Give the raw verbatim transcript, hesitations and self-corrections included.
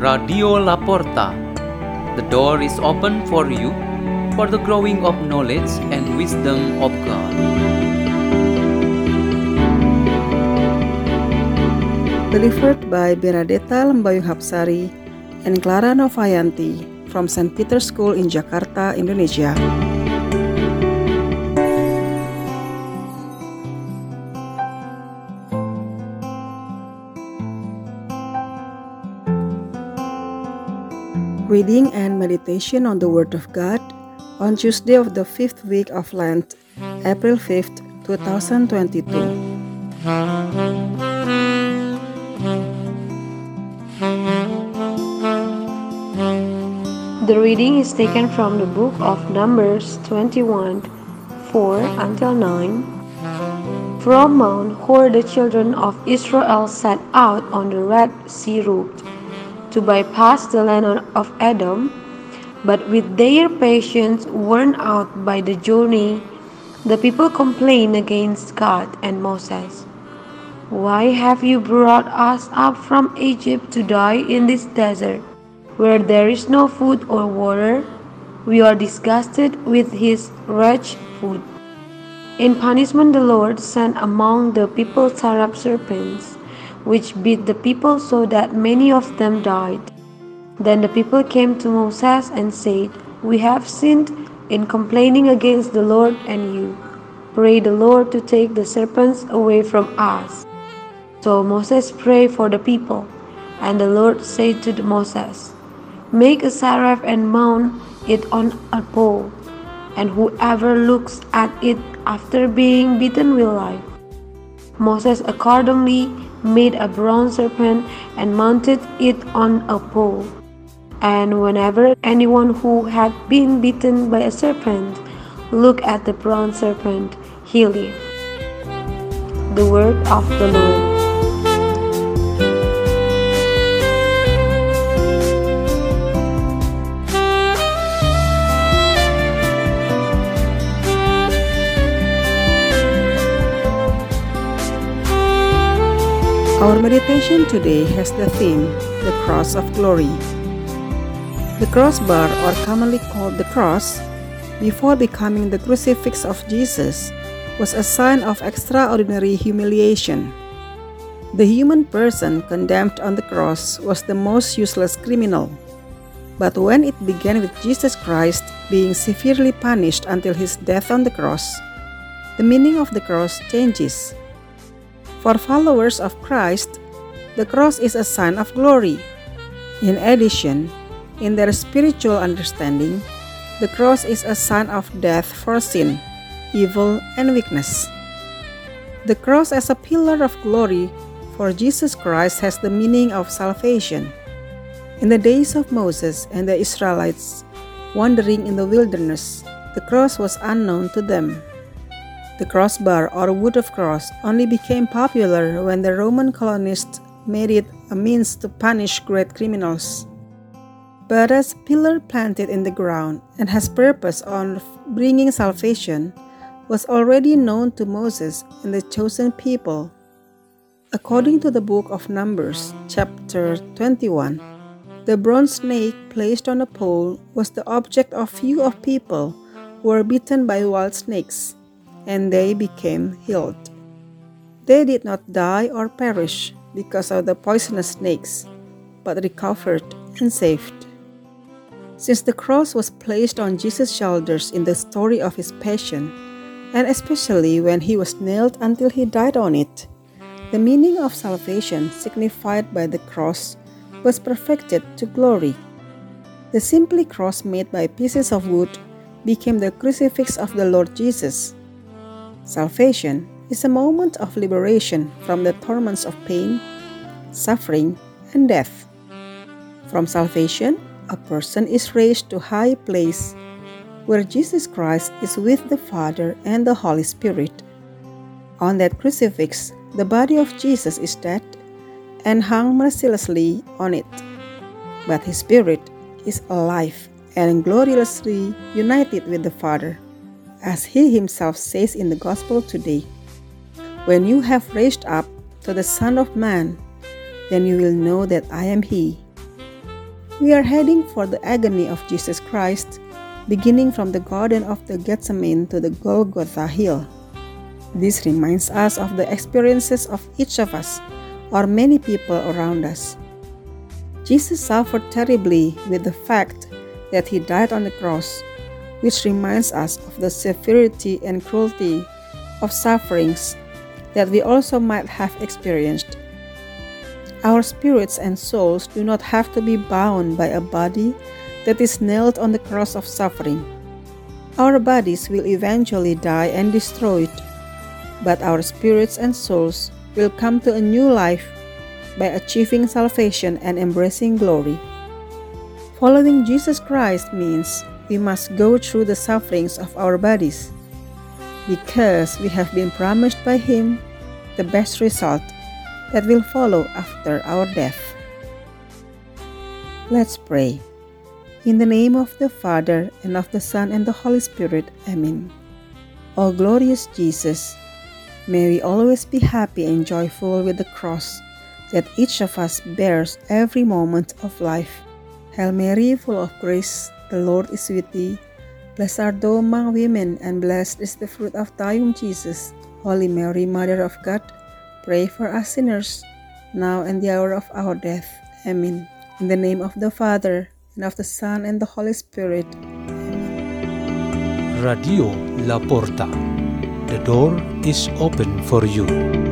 Radio La Porta. The door is open for you for the growing of knowledge and wisdom of God. Delivered by Bernadeta Lembayung Hapsari and Clara Novayanti from Saint Peter's School in Jakarta, Indonesia. Reading and meditation on the Word of God on Tuesday of the fifth week of Lent, April fifth, twenty twenty-two. The reading is taken from the book of Numbers twenty-one, four until nine. From Mount Hor the children of Israel set out on the Red Sea Route to bypass the land of Edom, but with their patience worn out by the journey, the people complained against God and Moses. "Why have you brought us up from Egypt to die in this desert, where there is no food or water? We are disgusted with his rich food." In punishment, the Lord sent among the people sharp serpents, which beat the people so that many of them died. Then the people came to Moses and said, "We have sinned in complaining against the Lord and you. Pray the Lord to take the serpents away from us." So Moses prayed for the people, and the Lord said to Moses, "Make a seraph and mount it on a pole, and whoever looks at it after being bitten will live." Moses accordingly made a bronze serpent and mounted it on a pole. And whenever anyone who had been bitten by a serpent looked at the bronze serpent, he lived. The word of the Lord. Our meditation today has the theme, the cross of glory. The crossbar, or commonly called the cross, before becoming the crucifix of Jesus, was a sign of extraordinary humiliation. The human person condemned on the cross was the most useless criminal. But when it began with Jesus Christ being severely punished until his death on the cross, the meaning of the cross changes. For followers of Christ, the cross is a sign of glory. In addition, in their spiritual understanding, the cross is a sign of death for sin, evil, and weakness. The cross as a pillar of glory for Jesus Christ has the meaning of salvation. In the days of Moses and the Israelites wandering in the wilderness, the cross was unknown to them. The crossbar, or wood of cross, only became popular when the Roman colonists made it a means to punish great criminals. But as a pillar planted in the ground and has purpose on bringing salvation, was already known to Moses and the chosen people. According to the book of Numbers, chapter twenty-one, the bronze snake placed on a pole was the object of few of people who were bitten by wild snakes, and they became healed. They did not die or perish because of the poisonous snakes, but recovered and saved. Since the cross was placed on Jesus' shoulders in the story of his passion, and especially when he was nailed until he died on it, the meaning of salvation signified by the cross was perfected to glory. The simply cross made by pieces of wood became the crucifix of the Lord Jesus. Salvation is a moment of liberation from the torments of pain, suffering, and death. From salvation, a person is raised to a high place where Jesus Christ is with the Father and the Holy Spirit. On that crucifix, the body of Jesus is dead and hung mercilessly on it, but his spirit is alive and gloriously united with the Father. As he himself says in the gospel today, "When you have raised up to the Son of Man, then you will know that I am he." We are heading for the agony of Jesus Christ, beginning from the Garden of the Gethsemane to the Golgotha Hill. This reminds us of the experiences of each of us, or many people around us. Jesus suffered terribly with the fact that he died on the cross, which reminds us of the severity and cruelty of sufferings that we also might have experienced. Our spirits and souls do not have to be bound by a body that is nailed on the cross of suffering. Our bodies will eventually die and destroyed, but our spirits and souls will come to a new life by achieving salvation and embracing glory. Following Jesus Christ means we must go through the sufferings of our bodies, because we have been promised by Him the best result that will follow after our death. Let's pray. In the name of the Father, and of the Son, and the Holy Spirit. Amen. O glorious Jesus, may we always be happy and joyful with the cross that each of us bears every moment of life. Hail Mary, full of grace, the Lord is with thee. Blessed art thou among women, and blessed is the fruit of thy womb, Jesus. Holy Mary, Mother of God, pray for us sinners, now and the hour of our death. Amen. In the name of the Father, and of the Son, and the Holy Spirit. Amen. Radio La Porta. The door is open for you.